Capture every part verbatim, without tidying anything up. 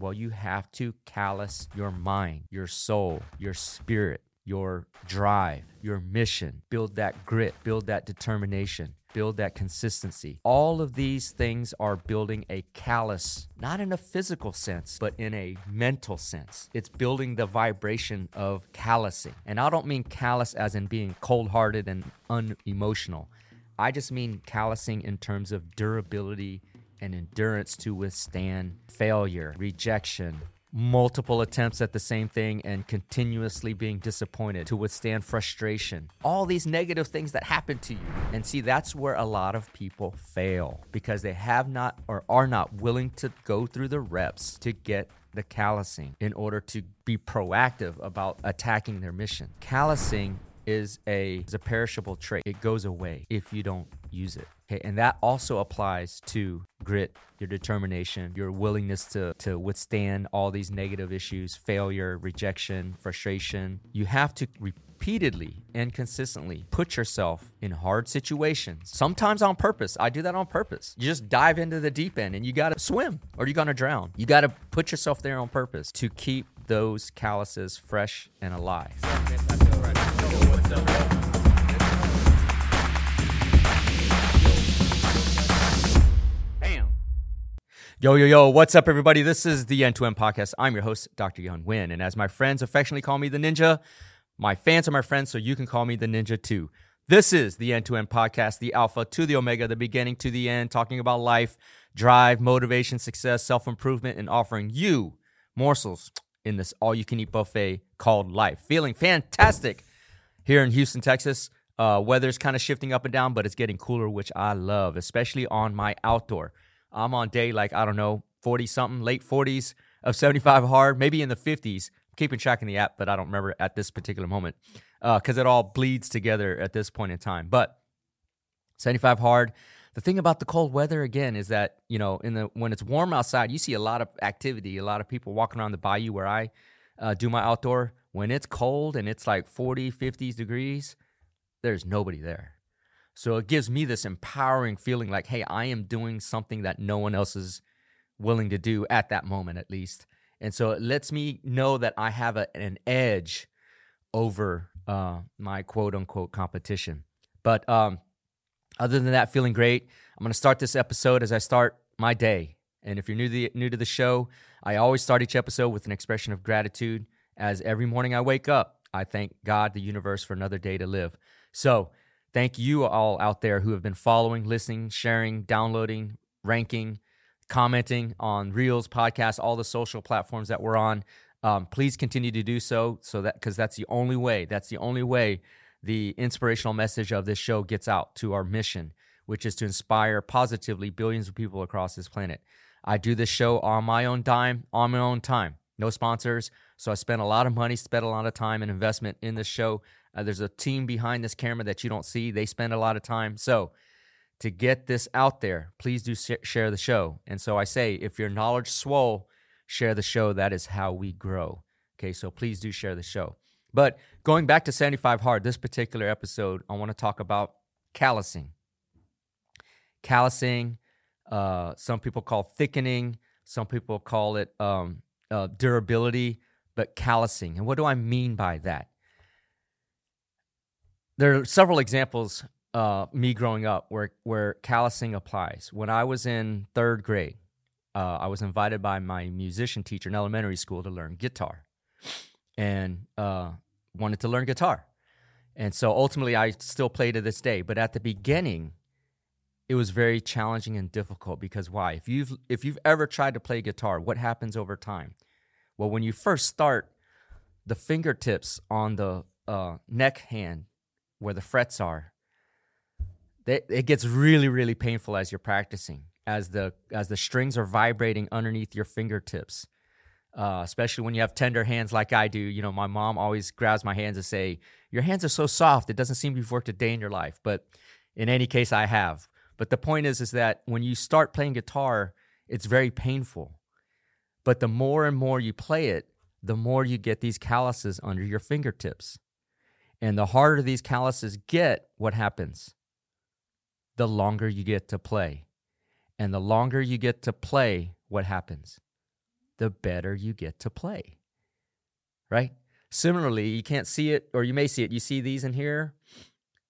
Well, you have to callous your mind, your soul, your spirit, your drive, your mission. Build that grit, build that determination, build that consistency. All of these things are building a callous, not in a physical sense, but in a mental sense. It's building the vibration of callousing. And I don't mean callous as in being cold-hearted and unemotional. I just mean callousing in terms of durability and endurance to withstand failure, rejection, multiple attempts at the same thing and continuously being disappointed, to withstand frustration, all these negative things that happen to you. And see, that's where a lot of people fail, because they have not or are not willing to go through the reps to get the callousing in order to be proactive about attacking their mission. Callousing is a, is a perishable trait. It goes away if you don't use it. Okay, and that also applies to grit, your determination, your willingness to, to withstand all these negative issues, failure, rejection, frustration. You have to repeatedly and consistently put yourself in hard situations, sometimes on purpose. I do that on purpose. You just dive into the deep end and you got to swim or you're going to drown. You got to put yourself there on purpose to keep those calluses fresh and alive. Yo, yo, yo, what's up, everybody? This is the End to End Podcast. I'm your host, Doctor Young Wynn, and as my friends affectionately call me the Ninja, my fans are my friends, so you can call me the Ninja too. This is the End to End Podcast, the Alpha to the Omega, the beginning to the end, talking about life, drive, motivation, success, self-improvement, and offering you morsels in this all-you-can-eat buffet called life. Feeling fantastic here in Houston, Texas. Uh, weather's kind of shifting up and down, but it's getting cooler, which I love, especially on my outdoor. I'm on day, like, I don't know, forty-something, late forties of seventy-five Hard, maybe in the fifties. I'm keeping track in the app, but I don't remember at this particular moment because uh, it all bleeds together at this point in time. But seventy-five Hard. The thing about the cold weather, again, is that, you know, in the when it's warm outside, you see a lot of activity, a lot of people walking around the bayou where I uh, do my outdoor. When it's cold and it's like forty, fifty degrees, there's nobody there. So it gives me this empowering feeling like, hey, I am doing something that no one else is willing to do at that moment, at least. And so it lets me know that I have a, an edge over uh, my quote-unquote competition. But um, other than that, feeling great. I'm going to start this episode as I start my day. And if you're new to the, new to the show, I always start each episode with an expression of gratitude. As every morning I wake up, I thank God, the universe, for another day to live. So thank you all out there who have been following, listening, sharing, downloading, ranking, commenting on Reels, podcasts, all the social platforms that we're on. Um, please continue to do so, so that because that's the only way. That's the only way the inspirational message of this show gets out to our mission, which is to inspire positively billions of people across this planet. I do this show on my own dime, on my own time. No sponsors. So I spent a lot of money, spent a lot of time and investment in this show. Uh, there's a team behind this camera that you don't see. They spend a lot of time. So to get this out there, please do sh- share the show. And so I say, if your knowledge swole, share the show. That is how we grow. Okay, so please do share the show. But going back to seventy-five Hard, this particular episode, I want to talk about callousing. Callousing, uh, some people call thickening. Some people call it um, uh, durability, but callousing. And what do I mean by that? There are several examples, uh, me growing up, where, where callousing applies. When I was in third grade, uh, I was invited by my musician teacher in elementary school to learn guitar and uh, wanted to learn guitar. And so ultimately, I still play to this day. But at the beginning, it was very challenging and difficult because why? If you've, if you've ever tried to play guitar, what happens over time? Well, when you first start, the fingertips on the uh, neck hand, where the frets are, they, it gets really, really painful as you're practicing, as the as the strings are vibrating underneath your fingertips, uh, especially when you have tender hands like I do. You know, my mom always grabs my hands and say, your hands are so soft, it doesn't seem you've worked a day in your life. But in any case, I have. But the point is, is that when you start playing guitar, it's very painful. But the more and more you play it, the more you get these calluses under your fingertips. And the harder these calluses get, what happens? The longer you get to play. And the longer you get to play, what happens? the better you get to play, right? Similarly, you can't see it, or you may see it. You see these in here?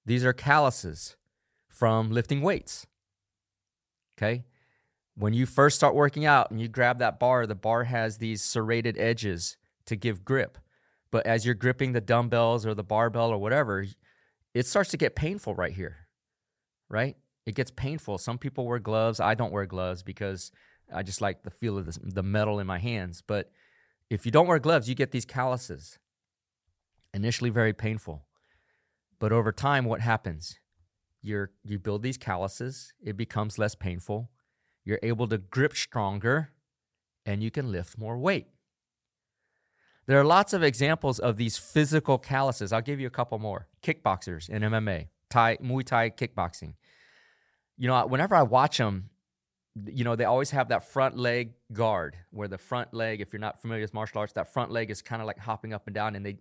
These are calluses from lifting weights, okay? When you first start working out and you grab that bar, the bar has these serrated edges to give grip. But as you're gripping the dumbbells or the barbell or whatever, it starts to get painful right here, right? It gets painful. Some people wear gloves. I don't wear gloves because I just like the feel of the, the metal in my hands. But if you don't wear gloves, you get these calluses. Initially very painful. But over time, what happens? You're, you build these calluses. It becomes less painful. You're able to grip stronger, and you can lift more weight. There are lots of examples of these physical calluses. I'll give you a couple more. Kickboxers in M M A, Thai, Muay Thai kickboxing. You know, whenever I watch them, you know, they always have that front leg guard where the front leg, if you're not familiar with martial arts, that front leg is kind of like hopping up and down, and they,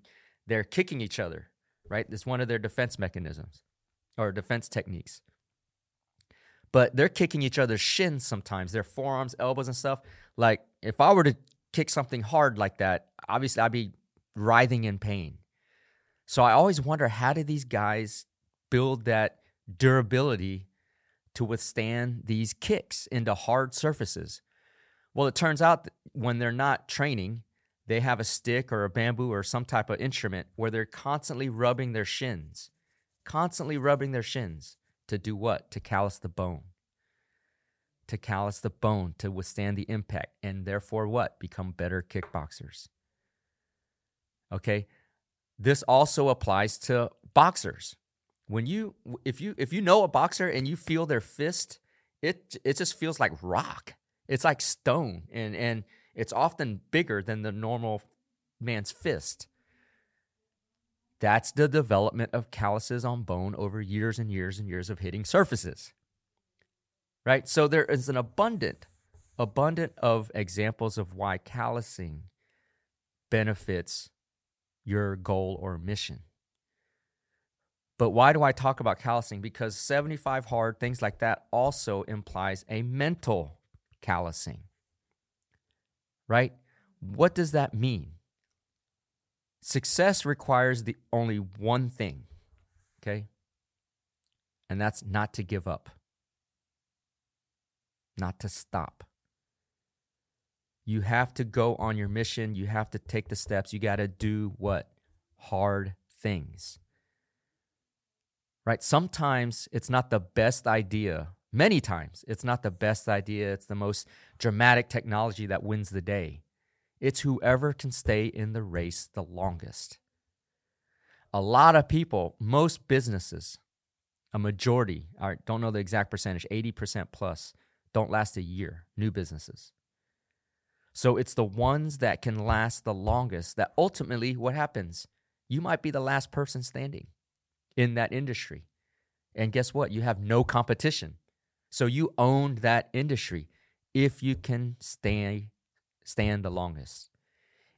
they're kicking each other, right? It's one of their defense mechanisms or defense techniques. But they're kicking each other's shins sometimes, their forearms, elbows, and stuff. Like, if I were to kick something hard like that, obviously I'd be writhing in pain. So I always wonder, how do these guys build that durability to withstand these kicks into hard surfaces? Well, it turns out that when they're not training, they have a stick or a bamboo or some type of instrument where they're constantly rubbing their shins, constantly rubbing their shins. To do what? To callus the bone. To callus the bone, to withstand the impact, and therefore what? Become better kickboxers. Okay? This also applies to boxers. When you, if you, if you know a boxer and you feel their fist, it, it just feels like rock. It's like stone, and, and it's often bigger than the normal man's fist. That's the development of calluses on bone over years and years and years of hitting surfaces, right? So there is an abundant, abundant of examples of why callusing benefits your goal or mission. But why do I talk about callusing? Because seventy-five hard, things like that, also implies a mental callusing, right? What does that mean? Success requires the only one thing, okay? And that's not to give up, not to stop. You have to go on your mission. You have to take the steps. You got to do what? Hard things, right? Sometimes it's not the best idea. Many times it's not the best idea. It's the most dramatic technology that wins the day. It's whoever can stay in the race the longest. A lot of people, most businesses, a majority, I don't know the exact percentage, eighty percent plus, don't last a year, new businesses. So it's the ones that can last the longest that ultimately what happens? You might be the last person standing in that industry. And guess what? You have no competition. So you own that industry if you can stay Stand the longest.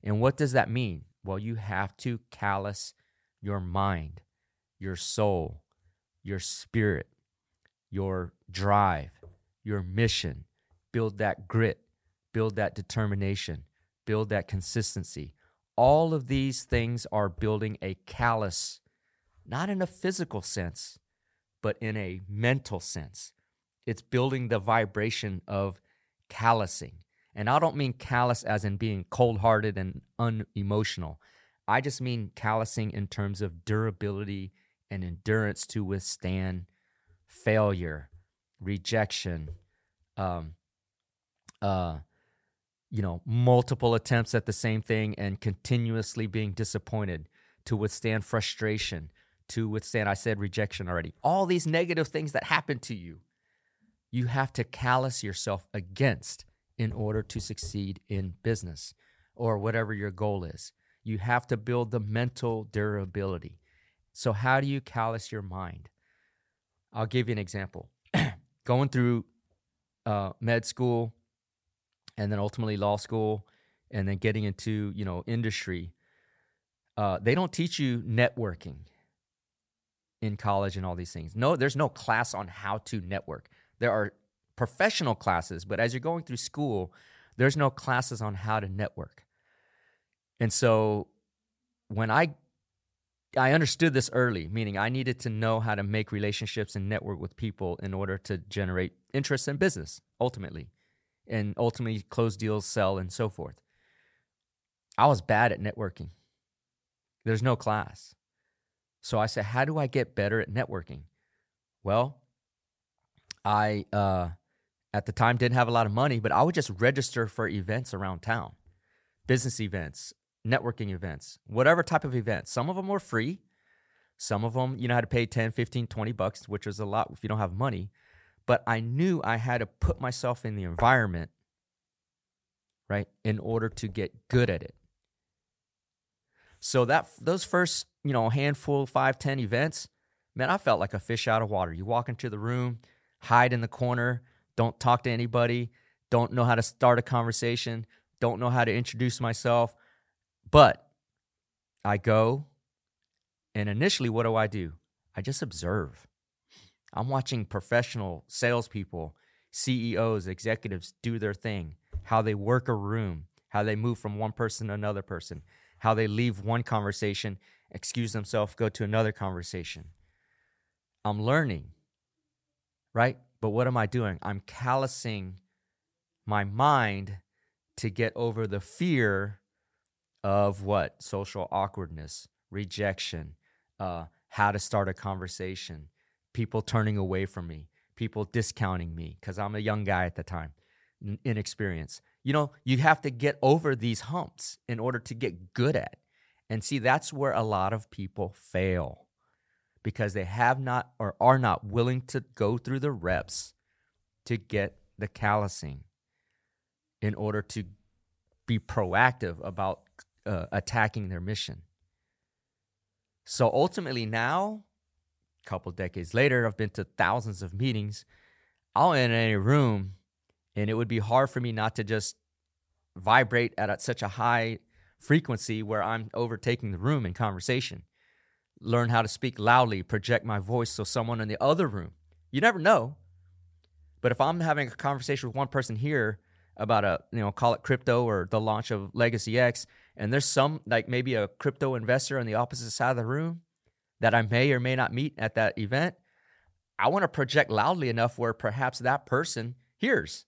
And what does that mean? Well, you have to callus your mind, your soul, your spirit, your drive, your mission. Build that grit, build that determination, build that consistency. All of these things are building a callus, not in a physical sense, but in a mental sense. It's building the vibration of callusing. And I don't mean callous as in being cold-hearted and unemotional. I just mean callusing in terms of durability and endurance to withstand failure, rejection, um, uh, you know, multiple attempts at the same thing and continuously being disappointed, to withstand frustration, to withstand, I said rejection already, all these negative things that happen to you, you have to callus yourself against in order to succeed in business or whatever your goal is. You have to build the mental durability. So how do you callus your mind? I'll give you an example. Going through uh, med school and then ultimately law school and then getting into, you know, industry, uh, they don't teach you networking in college and all these things. No, there's no class on how to network. There are professional classes, but as you're going through school, There's no classes on how to network. And so when I I understood this early, meaning I needed to know how to make relationships and network with people in order to generate interest in business, ultimately, and ultimately close deals, sell, and so forth. I was bad at networking. There's no class. So I said, how do I get better at networking? Well, I, uh, at the time, didn't have a lot of money, but I would just register for events around town, business events, networking events, whatever type of events. Some of them were free. Some of them, you know, I had to pay ten, fifteen, twenty bucks, which was a lot if you don't have money. But I knew I had to put myself in the environment, right, in order to get good at it. So that those first, you know, handful, five, ten events, man, I felt like a fish out of water. You walk into the room, hide in the corner, don't talk to anybody, don't know how to start a conversation, don't know how to introduce myself. But I go, and initially, what do I do? I just observe. I'm watching professional salespeople, C E Os, executives do their thing, how they work a room, how they move from one person to another person, how they leave one conversation, excuse themselves, go to another conversation. I'm learning, right? But what am I doing? I'm callousing my mind to get over the fear of what? Social awkwardness, rejection, uh, how to start a conversation, people turning away from me, people discounting me because I'm a young guy at the time, n- inexperienced. You know, you have to get over these humps in order to get good at. And see, that's where a lot of people fail because they have not or are not willing to go through the reps to get the callousing in order to be proactive about uh, attacking their mission. So ultimately now, a couple decades later, I've been to thousands of meetings. I'll enter any room, and it would be hard for me not to just vibrate at a, such a high frequency where I'm overtaking the room in conversation. Learn how to speak loudly, project my voice so someone in the other room, you never know. But if I'm having a conversation with one person here about a, you know, call it crypto or the launch of Legacy X, and there's some, like maybe a crypto investor on the opposite side of the room that I may or may not meet at that event, I want to project loudly enough where perhaps that person hears.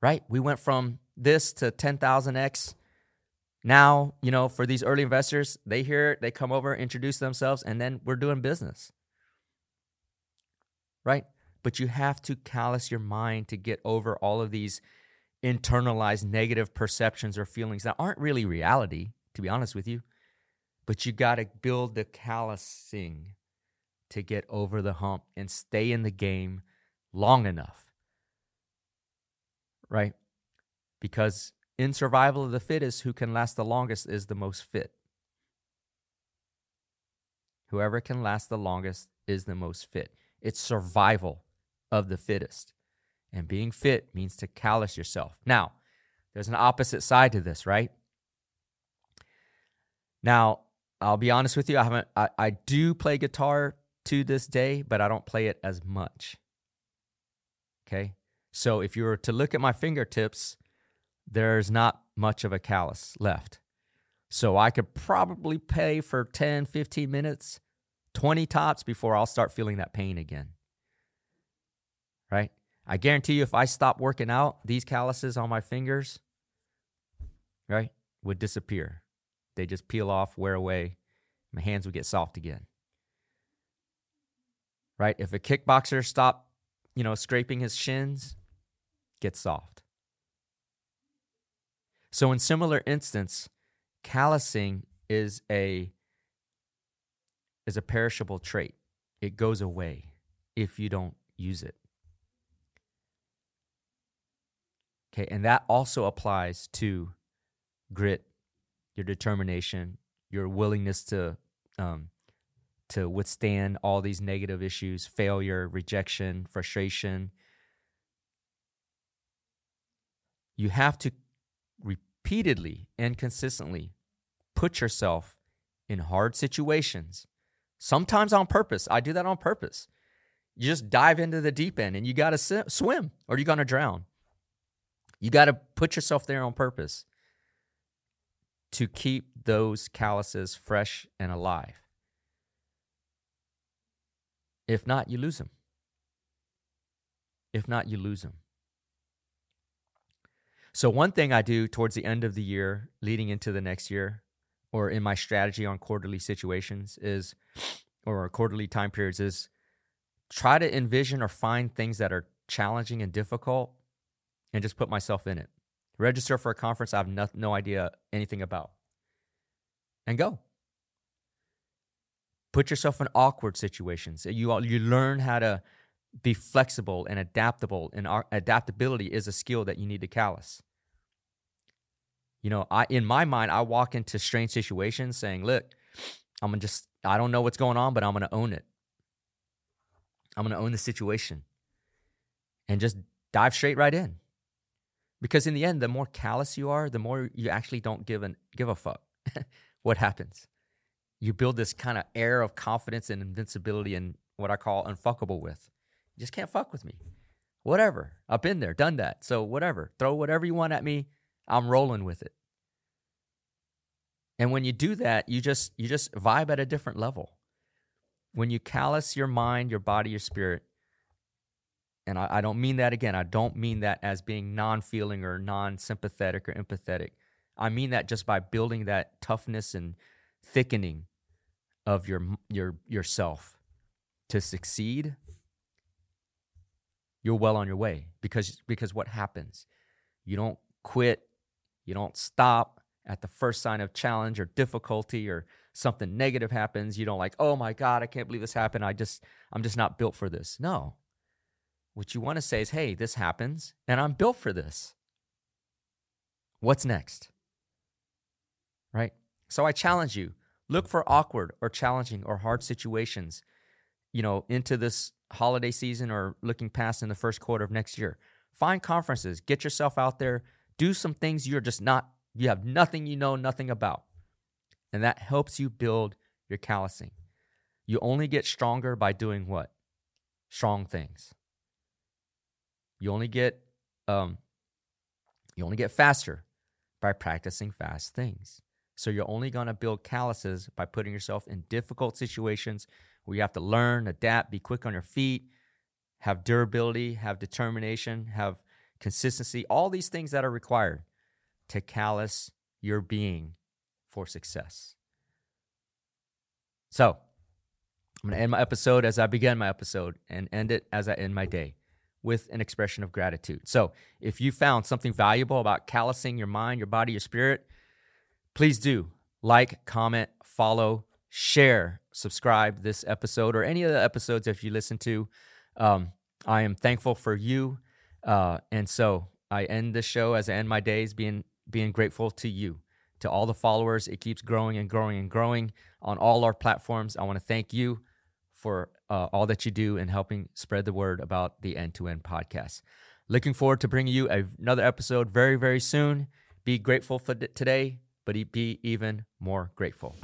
Right? We went from this to ten thousand X. Now, you know, for these early investors, they hear it, they come over, introduce themselves, and then we're doing business. Right? But you have to callous your mind to get over all of these internalized negative perceptions or feelings that aren't really reality, to be honest with you. But you got to build the callousing to get over the hump and stay in the game long enough. Right? Because in survival of the fittest, who can last the longest is the most fit. Whoever can last the longest is the most fit. It's survival of the fittest. And being fit means to callous yourself. Now, there's an opposite side to this, right? Now, I'll be honest with you, I haven't I, I do play guitar to this day, but I don't play it as much. Okay? So if you were to look at my fingertips, there's not much of a callus left. So I could probably play for ten, fifteen minutes, twenty tops before I'll start feeling that pain again. Right? I guarantee you if I stop working out, these calluses on my fingers, right, would disappear. They just peel off, wear away. My hands would get soft again. Right? If a kickboxer stopped, you know, scraping his shins, gets soft. So in similar instance, callousing is a is a perishable trait. It goes away if you don't use it. Okay, and that also applies to grit, your determination, your willingness to um, to withstand all these negative issues, failure, rejection, frustration. You have to repeatedly and consistently put yourself in hard situations. Sometimes on purpose. I do that on purpose. You just dive into the deep end and you got to swim or you're going to drown. You got to put yourself there on purpose to keep those calluses fresh and alive. If not, you lose them. If not, you lose them. So one thing I do towards the end of the year, leading into the next year, or in my strategy on quarterly situations is, or quarterly time periods is, try to envision or find things that are challenging and difficult and just put myself in it. Register for a conference I have no, no idea anything about. And go. Put yourself in awkward situations. You, you learn how to be flexible and adaptable, and adaptability is a skill that you need to callus. You know, I in my mind, I walk into strange situations saying, look, I'm gonna just, I don't know what's going on, but I'm gonna own it. I'm gonna own the situation and just dive straight right in. Because in the end, the more callous you are, the more you actually don't give an give a fuck what happens. You build this kind of air of confidence and invincibility and what I call unfuckable with. You just can't fuck with me. Whatever. I've been there, done that. So whatever. Throw whatever you want at me. I'm rolling with it. And when you do that, you just you just vibe at a different level. When you callous your mind, your body, your spirit, and I, I don't mean that again. I don't mean that as being non-feeling or non-sympathetic or empathetic. I mean that just by building that toughness and thickening of your your yourself to succeed. You're well on your way because because what happens? You don't quit. You don't stop at the first sign of challenge or difficulty or something negative happens. You don't like, oh my God, I can't believe this happened. I just I'm just not built for this. No. What you want to say is, hey, this happens and I'm built for this. What's next? Right? So I challenge you, look for awkward or challenging or hard situations, you know, into this holiday season or looking past in the first quarter of next year. Find conferences, get yourself out there, do some things you're just not, you have nothing you know nothing about. And that helps you build your callusing. You only get stronger by doing what? Strong things. You only get um, you only get faster by practicing fast things. So you're only going to build calluses by putting yourself in difficult situations where you have to learn, adapt, be quick on your feet, have durability, have determination, have consistency, all these things that are required to callus your being for success. So I'm going to end my episode as I began my episode and end it as I end my day with an expression of gratitude. So if you found something valuable about callusing your mind, your body, your spirit, please do like, comment, follow, share, subscribe this episode or any of the episodes if you listen to. Um, I am thankful for you. Uh, and so I end this show as I end my days being being grateful to you, to all the followers. It keeps growing and growing and growing on all our platforms. I want to thank you for uh, all that you do in helping spread the word about the End to End podcast. Looking forward to bringing you another episode very, very soon. Be grateful for today, but be even more grateful.